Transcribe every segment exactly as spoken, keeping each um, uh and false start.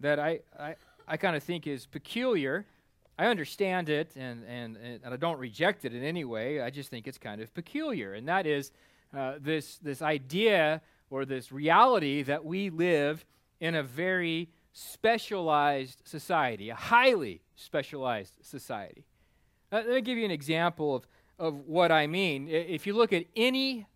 that I, I, I kind of think is peculiar. I understand it, and, and, and I don't reject it in any way. I just think it's kind of peculiar, and that is uh, this, this idea or this reality that we live in a very specialized society, a highly specialized society. Uh, let me give you an example of, of what I mean. If you look at any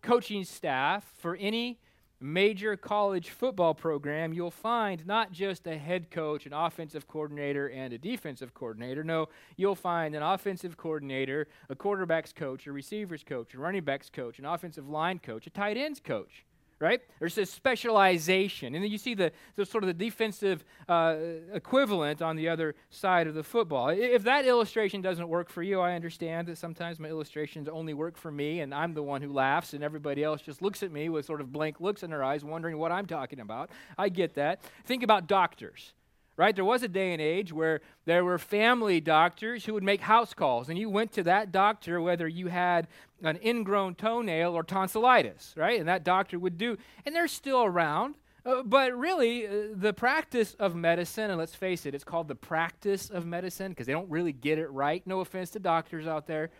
coaching staff for any major college football program, you'll find not just a head coach, an offensive coordinator, and a defensive coordinator. No, you'll find an offensive coordinator, a quarterback's coach, a receiver's coach, a running back's coach, an offensive line coach, a tight end's coach, right? There's this specialization. And then you see the, the sort of the defensive uh, equivalent on the other side of the football. If that illustration doesn't work for you, I understand that sometimes my illustrations only work for me, and I'm the one who laughs, and everybody else just looks at me with sort of blank looks in their eyes, wondering what I'm talking about. I get that. Think about doctors, right? There was a day and age where there were family doctors who would make house calls, and you went to that doctor whether you had an ingrown toenail or tonsillitis, right? And that doctor would do, and they're still around. Uh, but really, uh, the practice of medicine, and let's face it, it's called the practice of medicine because they don't really get it right. No offense to doctors out there.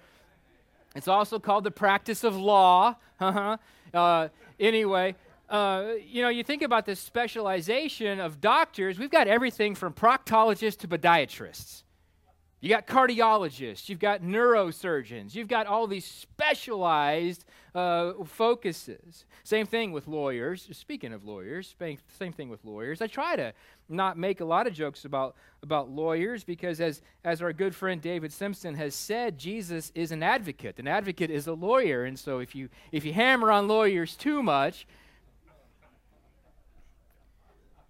It's also called the practice of law. Uh-huh. Uh, anyway. Uh, you know, you think about this specialization of doctors. We've got everything from proctologists to podiatrists. You got cardiologists. You've got neurosurgeons. You've got all these specialized uh, focuses. Same thing with lawyers. Speaking of lawyers, same thing with lawyers. I try to not make a lot of jokes about, about lawyers because as, as our good friend David Simpson has said, Jesus is an advocate. An advocate is a lawyer. And so if you, if you hammer on lawyers too much,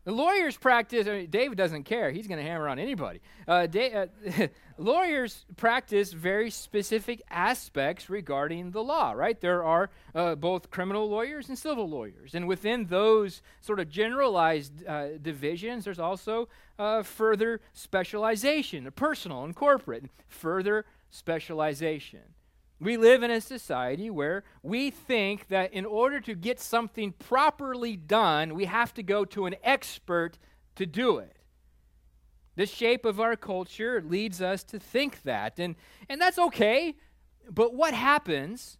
the lawyers practice, I mean, David doesn't care. He's going to hammer on anybody. Uh, da- uh, lawyers practice very specific aspects regarding the law, right? There are uh, both criminal lawyers and civil lawyers. And within those sort of generalized uh, divisions, there's also uh, further specialization, personal and corporate, and further specialization. We live in a society where we think that in order to get something properly done, we have to go to an expert to do it. The shape of our culture leads us to think that, and, and that's okay, but what happens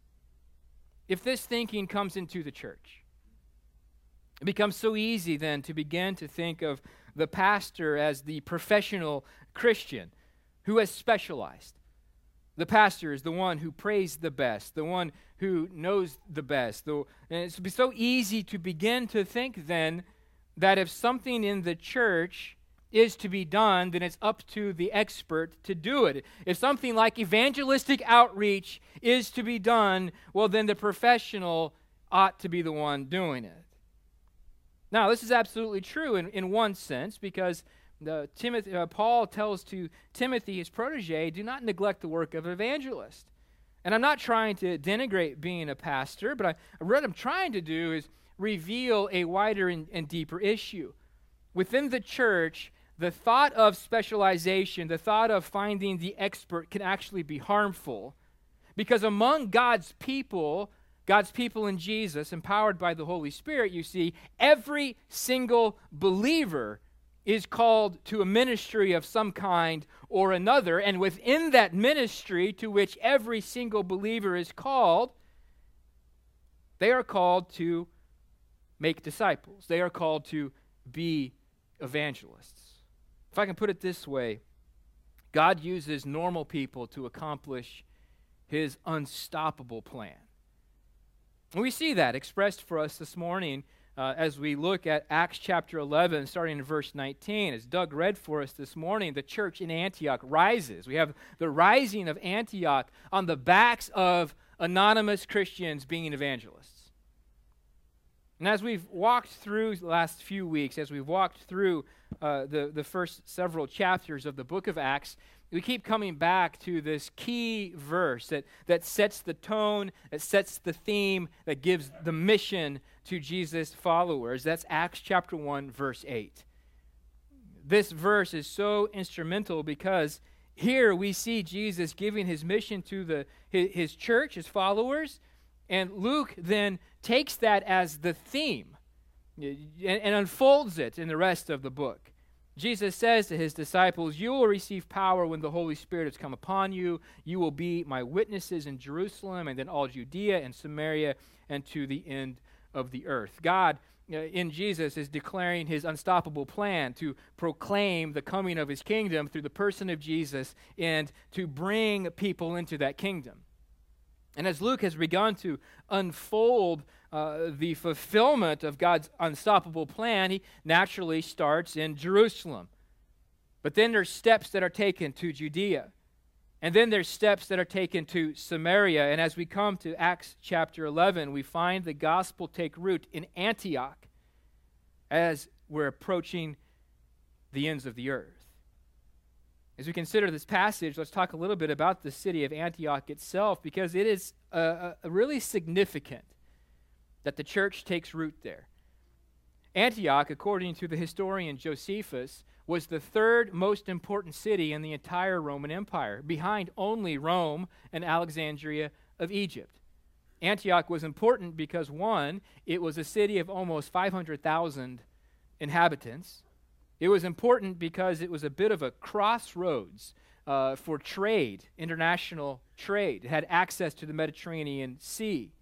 if this thinking comes into the church? It becomes so easy then to begin to think of the pastor as the professional Christian who has specialized. The pastor is the one who prays the best, the one who knows the best. The, and it's so easy to begin to think then that if something in the church is to be done, then it's up to the expert to do it. If something like evangelistic outreach is to be done, well, then the professional ought to be the one doing it. Now, this is absolutely true in, in one sense because The Timothy, uh, Paul tells to Timothy, his protege, do not neglect the work of an evangelist. And I'm not trying to denigrate being a pastor, but I, what I'm trying to do is reveal a wider and, and deeper issue. Within the church, the thought of specialization, the thought of finding the expert can actually be harmful because among God's people, God's people in Jesus, empowered by the Holy Spirit, you see, every single believer is called to a ministry of some kind or another, and within that ministry to which every single believer is called, they are called to make disciples. They are called to be evangelists. If I can put it this way, God uses normal people to accomplish his unstoppable plan. And we see that expressed for us this morning Uh, as we look at Acts chapter eleven, starting in verse nineteen, as Doug read for us this morning, the church in Antioch rises. We have the rising of Antioch on the backs of anonymous Christians being evangelists. And as we've walked through the last few weeks, as we've walked through uh, the, the first several chapters of the book of Acts, we keep coming back to this key verse that, that sets the tone, that sets the theme, that gives the mission to Jesus' followers. That's Acts chapter one, verse eight. This verse is so instrumental because here we see Jesus giving his mission to the his, his church, his followers, and Luke then takes that as the theme. and unfolds it in the rest of the book. Jesus says to his disciples, you will receive power when the Holy Spirit has come upon you. You will be my witnesses in Jerusalem and then all Judea and Samaria and to the end of the earth. God uh, in Jesus is declaring his unstoppable plan to proclaim the coming of his kingdom through the person of Jesus and to bring people into that kingdom. And as Luke has begun to unfold uh, the fulfillment of God's unstoppable plan, he naturally starts in Jerusalem. But then there's steps that are taken to Judea. And then there's steps that are taken to Samaria. And as we come to Acts chapter eleven, we find the gospel take root in Antioch as we're approaching the ends of the earth. As we consider this passage, let's talk a little bit about the city of Antioch itself, because it is uh, really significant that the church takes root there. Antioch, according to the historian Josephus, was the third most important city in the entire Roman Empire, behind only Rome and Alexandria of Egypt. Antioch was important because, one, it was a city of almost five hundred thousand inhabitants. It was important because it was a bit of a crossroads uh, for trade, international trade. It had access to the Mediterranean Sea.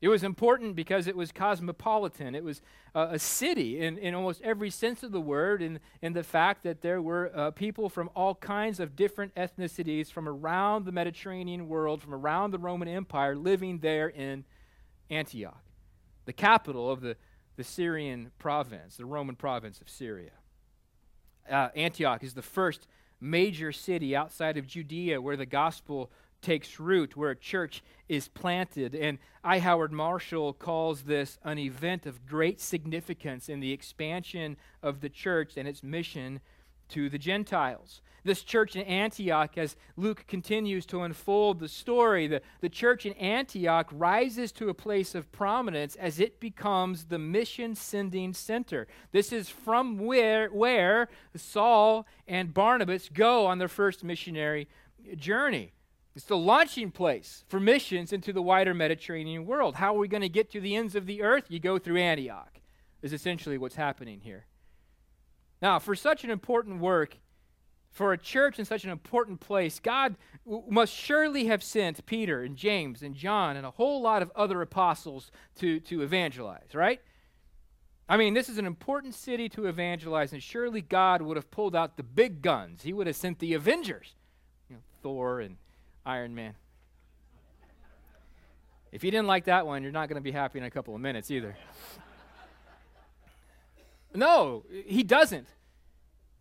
It was important because it was cosmopolitan. It was uh, a city in, in almost every sense of the word, and, and the fact that there were uh, people from all kinds of different ethnicities from around the Mediterranean world, from around the Roman Empire, living there in Antioch, the capital of the the Syrian province, the Roman province of Syria. Uh, Antioch is the first major city outside of Judea where the gospel takes root, where a church is planted. And I. Howard Marshall calls this an event of great significance in the expansion of the church and its mission to the Gentiles. This church in Antioch, as Luke continues to unfold the story, the, the church in Antioch rises to a place of prominence as it becomes the mission-sending center. This is from where, where Saul and Barnabas go on their first missionary journey. It's the launching place for missions into the wider Mediterranean world. How are we going to get to the ends of the earth? You go through Antioch, is essentially what's happening here. Now, for such an important work, for a church in such an important place, God w- must surely have sent Peter and James and John and a whole lot of other apostles to, to evangelize, right? I mean, this is an important city to evangelize, and surely God would have pulled out the big guns. He would have sent the Avengers, you know, Thor and Iron Man. If you didn't like that one, you're not going to be happy in a couple of minutes either. No, he doesn't.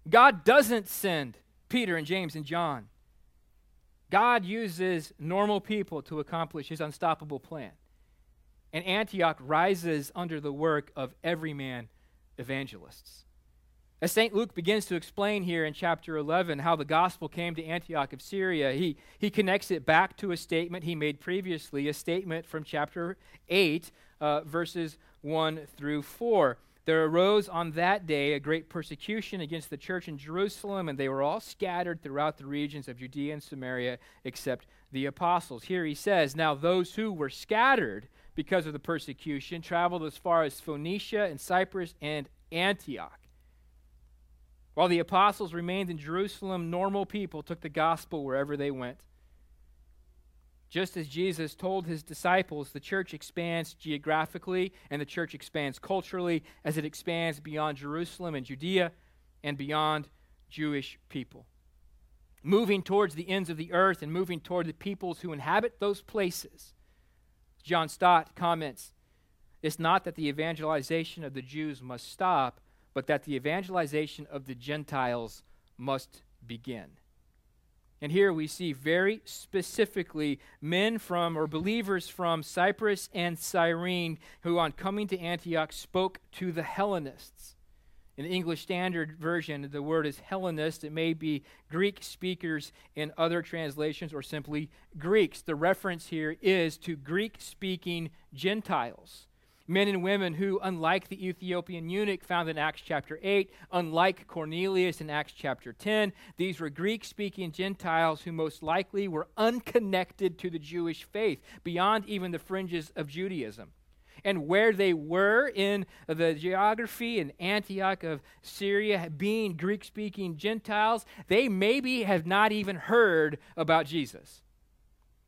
God doesn't send Peter and James and John. God uses normal people to accomplish his unstoppable plan. And Antioch rises under the work of everyman evangelists. As Saint Luke begins to explain here in chapter eleven how the gospel came to Antioch of Syria, he, he connects it back to a statement he made previously, a statement from chapter eight, uh, verses one through four. There arose on that day a great persecution against the church in Jerusalem, and they were all scattered throughout the regions of Judea and Samaria, except the apostles. Here he says, now those who were scattered because of the persecution traveled as far as Phoenicia and Cyprus and Antioch. While the apostles remained in Jerusalem, normal people took the gospel wherever they went. Just as Jesus told his disciples, the church expands geographically and the church expands culturally as it expands beyond Jerusalem and Judea and beyond Jewish people. Moving towards the ends of the earth and moving toward the peoples who inhabit those places. John Stott comments, it's not that the evangelization of the Jews must stop, but that the evangelization of the Gentiles must begin. And here we see very specifically men from, or believers from, Cyprus and Cyrene, who on coming to Antioch spoke to the Hellenists. In the English Standard Version, the word is Hellenist. It may be Greek speakers in other translations, or simply Greeks. The reference here is to Greek-speaking Gentiles. Men and women who, unlike the Ethiopian eunuch found in Acts chapter eight, unlike Cornelius in Acts chapter ten, these were Greek-speaking Gentiles who most likely were unconnected to the Jewish faith, beyond even the fringes of Judaism. and where they were in the geography in Antioch of Syria, being Greek-speaking Gentiles, they maybe have not even heard about Jesus.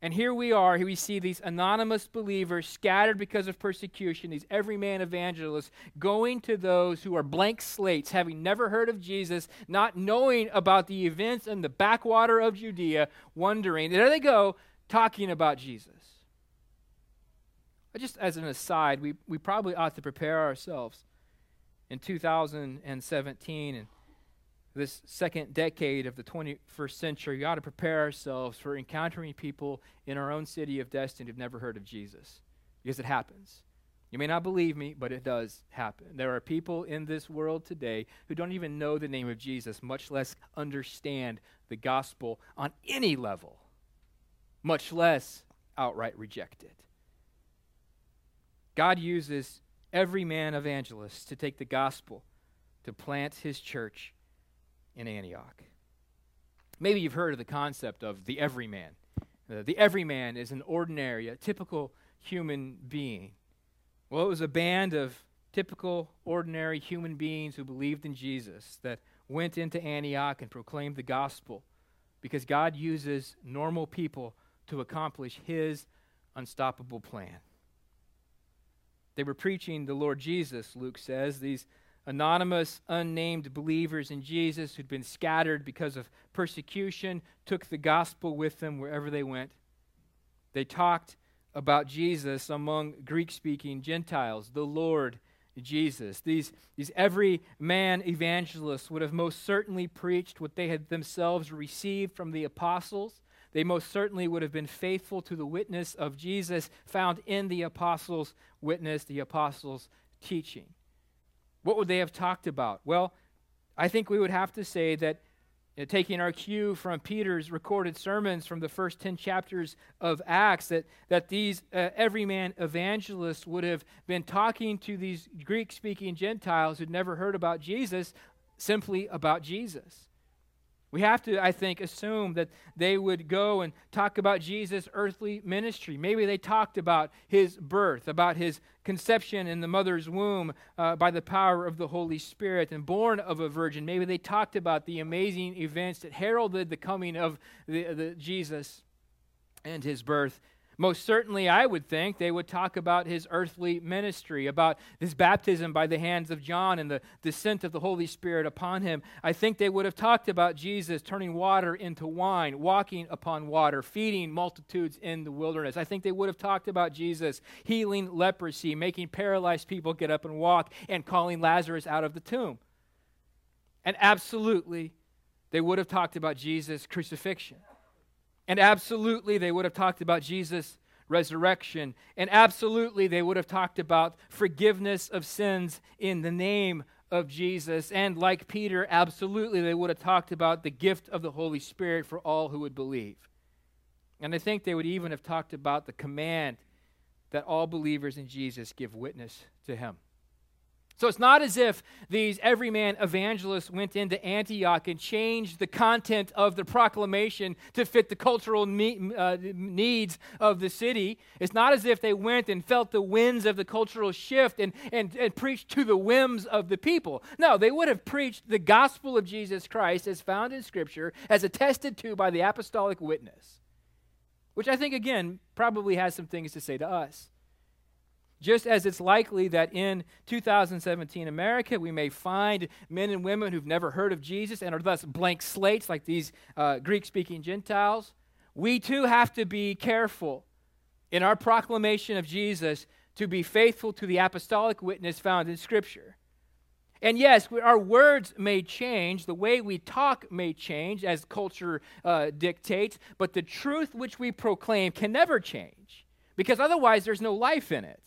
And here we are, here we see these anonymous believers scattered because of persecution, these everyman evangelists going to those who are blank slates, having never heard of Jesus, not knowing about the events in the backwater of Judea, wondering, there they go, talking about Jesus. Just as an aside, we, we probably ought to prepare ourselves in two thousand seventeen and this second decade of the twenty-first century, we ought to prepare ourselves for encountering people in our own city of destiny who've never heard of Jesus, because it happens. You may not believe me, but it does happen. There are people in this world today who don't even know the name of Jesus, much less understand the gospel on any level, much less outright reject it. God uses every man evangelist to take the gospel to plant his church in Antioch. Maybe you've heard of the concept of the everyman. Uh, the everyman is an ordinary, a typical human being. Well, it was a band of typical, ordinary human beings who believed in Jesus that went into Antioch and proclaimed the gospel, because God uses normal people to accomplish his unstoppable plan. They were preaching the Lord Jesus, Luke says, these anonymous, unnamed believers in Jesus who'd been scattered because of persecution, took the gospel with them wherever they went. They talked about Jesus among Greek-speaking Gentiles, the Lord Jesus. These, these everyman evangelists would have most certainly preached what they had themselves received from the apostles. They most certainly would have been faithful to the witness of Jesus found in the apostles' witness, the apostles' teaching. What would they have talked about? Well, I think we would have to say that, you know, taking our cue from Peter's recorded sermons from the first ten chapters of Acts, that, that these uh, everyman evangelists would have been talking to these Greek-speaking Gentiles who'd never heard about Jesus, simply about Jesus. We have to, I think, assume that they would go and talk about Jesus' earthly ministry. Maybe they talked about his birth, about his conception in the mother's womb uh, by the power of the Holy Spirit and born of a virgin. Maybe they talked about the amazing events that heralded the coming of the, the Jesus and his birth. Most certainly, I would think, they would talk about his earthly ministry, about his baptism by the hands of John and the descent of the Holy Spirit upon him. I think they would have talked about Jesus turning water into wine, walking upon water, feeding multitudes in the wilderness. I think they would have talked about Jesus healing leprosy, making paralyzed people get up and walk, and calling Lazarus out of the tomb. And absolutely, they would have talked about Jesus' crucifixion. And absolutely, they would have talked about Jesus' resurrection. And absolutely, they would have talked about forgiveness of sins in the name of Jesus. And like Peter, absolutely, they would have talked about the gift of the Holy Spirit for all who would believe. And I think they would even have talked about the command that all believers in Jesus give witness to him. So it's not as if these everyman evangelists went into Antioch and changed the content of the proclamation to fit the cultural me- uh, needs of the city. It's not as if they went and felt the winds of the cultural shift and, and, and preached to the whims of the people. No, they would have preached the gospel of Jesus Christ as found in Scripture, as attested to by the apostolic witness, which I think, again, probably has some things to say to us. Just as it's likely that in two thousand seventeen America, we may find men and women who've never heard of Jesus and are thus blank slates like these uh, Greek-speaking Gentiles, we too have to be careful in our proclamation of Jesus to be faithful to the apostolic witness found in Scripture. And yes, we, our words may change, the way we talk may change as culture uh, dictates, but the truth which we proclaim can never change, because otherwise there's no life in it.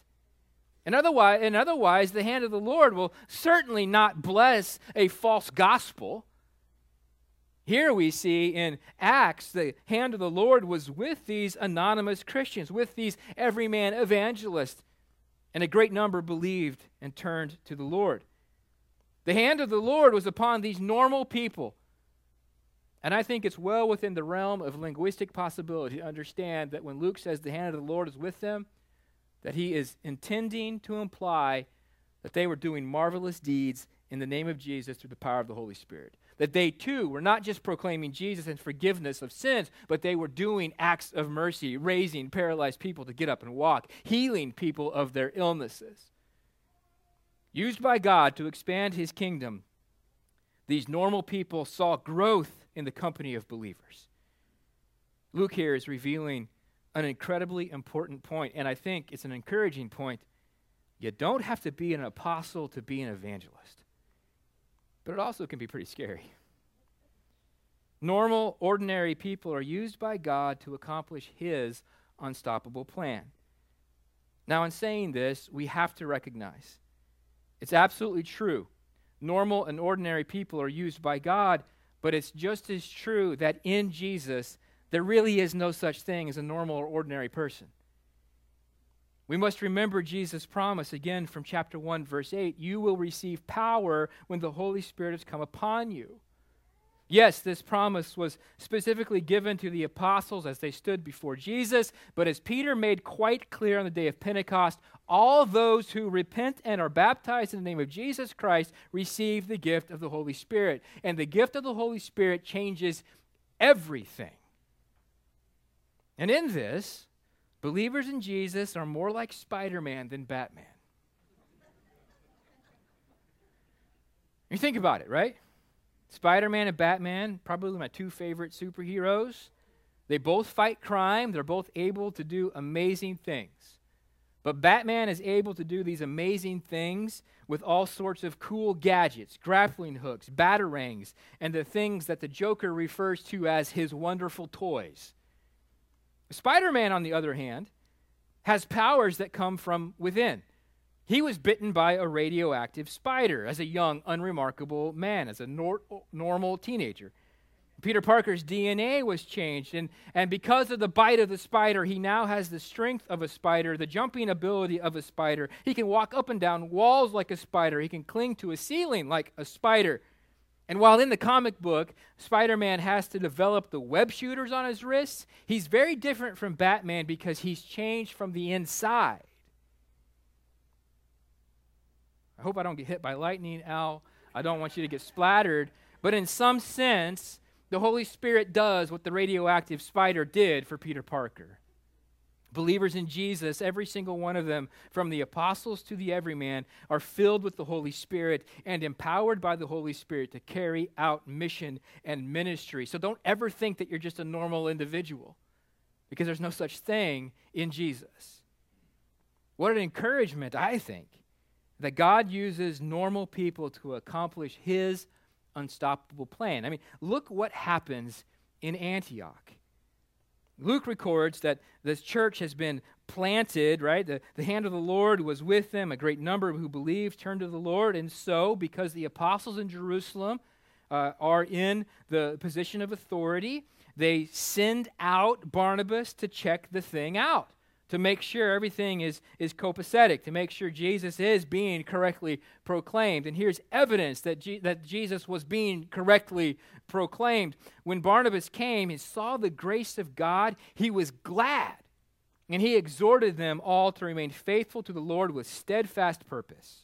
And otherwise, and otherwise, the hand of the Lord will certainly not bless a false gospel. Here we see in Acts, the hand of the Lord was with these anonymous Christians, with these everyman evangelists, and a great number believed and turned to the Lord. The hand of the Lord was upon these normal people. And I think it's well within the realm of linguistic possibility to understand that when Luke says the hand of the Lord is with them, that he is intending to imply that they were doing marvelous deeds in the name of Jesus through the power of the Holy Spirit. That they too were not just proclaiming Jesus and forgiveness of sins, but they were doing acts of mercy, raising paralyzed people to get up and walk, healing people of their illnesses. Used by God to expand his kingdom, these normal people saw growth in the company of believers. Luke here is revealing an incredibly important point, and I think it's an encouraging point. You don't have to be an apostle to be an evangelist. But it also can be pretty scary. Normal, ordinary people are used by God to accomplish his unstoppable plan. Now, in saying this, we have to recognize it's absolutely true. Normal and ordinary people are used by God, but it's just as true that in Jesus, there really is no such thing as a normal or ordinary person. We must remember Jesus' promise, again, from chapter one, verse eight. You will receive power when the Holy Spirit has come upon you. Yes, this promise was specifically given to the apostles as they stood before Jesus, but as Peter made quite clear on the day of Pentecost, all those who repent and are baptized in the name of Jesus Christ receive the gift of the Holy Spirit. And the gift of the Holy Spirit changes everything. And in this, believers in Jesus are more like Spider-Man than Batman. You think about it, right? Spider-Man and Batman, probably my two favorite superheroes. They both fight crime. They're both able to do amazing things. But Batman is able to do these amazing things with all sorts of cool gadgets, grappling hooks, batarangs, and the things that the Joker refers to as his wonderful toys. Spider-Man, on the other hand, has powers that come from within. He was bitten by a radioactive spider as a young, unremarkable man, as a nor- normal teenager. Peter Parker's D N A was changed, and, and because of the bite of the spider, he now has the strength of a spider, the jumping ability of a spider. He can walk up and down walls like a spider. He can cling to a ceiling like a spider. And while in the comic book, Spider-Man has to develop the web shooters on his wrists, he's very different from Batman because he's changed from the inside. I hope I don't get hit by lightning, Al. I don't want you to get splattered. But in some sense, the Holy Spirit does what the radioactive spider did for Peter Parker. Believers in Jesus, every single one of them, from the apostles to the everyman, are filled with the Holy Spirit and empowered by the Holy Spirit to carry out mission and ministry. So don't ever think that you're just a normal individual, because there's no such thing in Jesus. What an encouragement, I think, that God uses normal people to accomplish his unstoppable plan. I mean, look what happens in Antioch. Luke records that this church has been planted, right? The, the hand of the Lord was with them. A great number who believed turned to the Lord. And so, because the apostles in Jerusalem uh, are in the position of authority, they send out Barnabas to check the thing out, to make sure everything is, is copacetic, to make sure Jesus is being correctly proclaimed. And here's evidence that, Je- that Jesus was being correctly proclaimed. When Barnabas came and saw the grace of God, he was glad. And he exhorted them all to remain faithful to the Lord with steadfast purpose.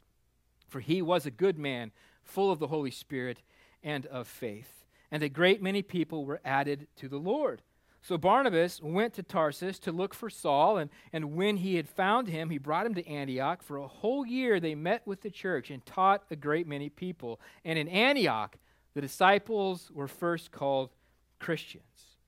For he was a good man, full of the Holy Spirit and of faith. And a great many people were added to the Lord. So Barnabas went to Tarsus to look for Saul, and, and when he had found him, he brought him to Antioch. For a whole year they met with the church and taught a great many people. And in Antioch, the disciples were first called Christians.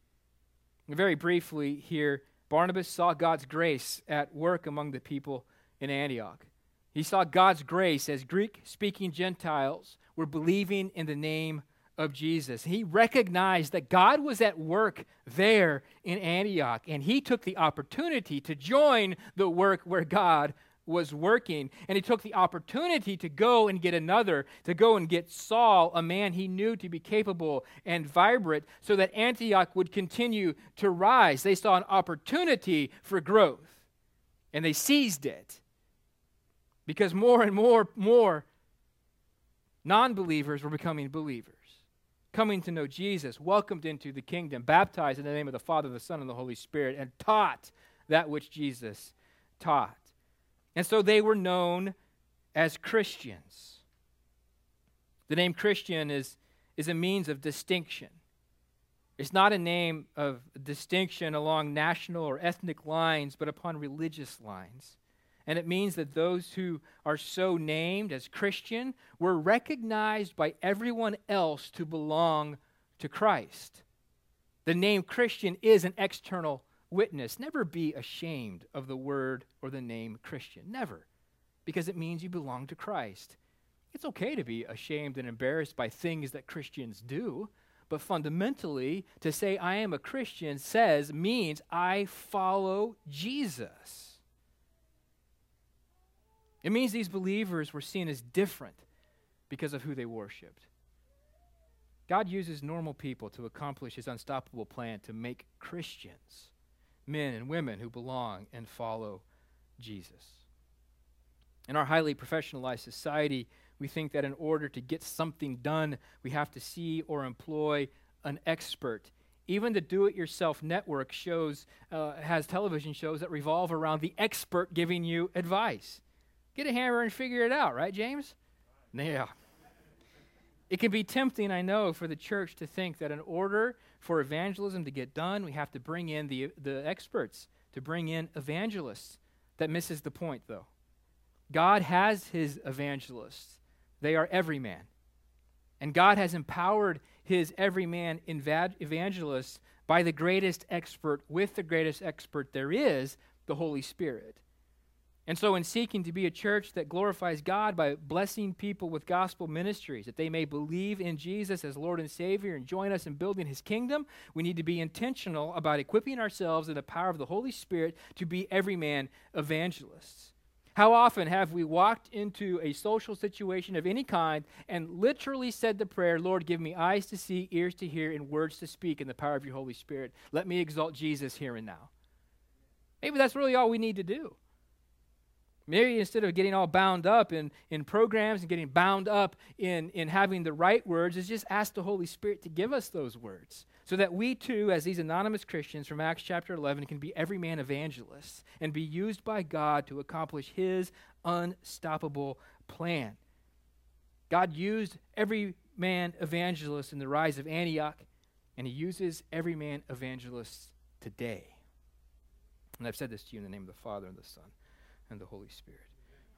And very briefly here, Barnabas saw God's grace at work among the people in Antioch. He saw God's grace as Greek-speaking Gentiles were believing in the name of of Jesus. He recognized that God was at work there in Antioch, and he took the opportunity to join the work where God was working, and he took the opportunity to go and get another, to go and get Saul, a man he knew to be capable and vibrant, so that Antioch would continue to rise. They saw an opportunity for growth, and they seized it, because more and more, more non-believers were becoming believers, coming to know Jesus, welcomed into the kingdom, baptized in the name of the Father, the Son, and the Holy Spirit, and taught that which Jesus taught. And so they were known as Christians. The name Christian is, is a means of distinction. It's not a name of distinction along national or ethnic lines, but upon religious lines. And it means that those who are so named as Christian were recognized by everyone else to belong to Christ. The name Christian is an external witness. Never be ashamed of the word or the name Christian. Never. Because it means you belong to Christ. It's okay to be ashamed and embarrassed by things that Christians do. But fundamentally, to say I am a Christian says, means I follow Jesus. It means these believers were seen as different because of who they worshiped. God uses normal people to accomplish his unstoppable plan to make Christians, men and women who belong and follow Jesus. In our highly professionalized society, we think that in order to get something done, we have to see or employ an expert. Even the do-it-yourself network shows uh, has television shows that revolve around the expert giving you advice. Get a hammer and figure it out, right, James? Yeah. It can be tempting, I know, for the church to think that in order for evangelism to get done, we have to bring in the, the experts, to bring in evangelists. That misses the point, though. God has his evangelists. They are every man. And God has empowered his every man evangelists by the greatest expert, with the greatest expert there is, the Holy Spirit. And so in seeking to be a church that glorifies God by blessing people with gospel ministries, that they may believe in Jesus as Lord and Savior and join us in building his kingdom, we need to be intentional about equipping ourselves in the power of the Holy Spirit to be every man evangelists. How often have we walked into a social situation of any kind and literally said the prayer, Lord, give me eyes to see, ears to hear, and words to speak in the power of your Holy Spirit. Let me exalt Jesus here and now. Maybe that's really all we need to do. Maybe instead of getting all bound up in, in programs and getting bound up in, in having the right words, is just ask the Holy Spirit to give us those words so that we too, as these anonymous Christians from Acts chapter eleven, can be every man evangelists and be used by God to accomplish his unstoppable plan. God used every man evangelist in the rise of Antioch, and he uses every man evangelists today. And I've said this to you in the name of the Father and the Son and the Holy Spirit.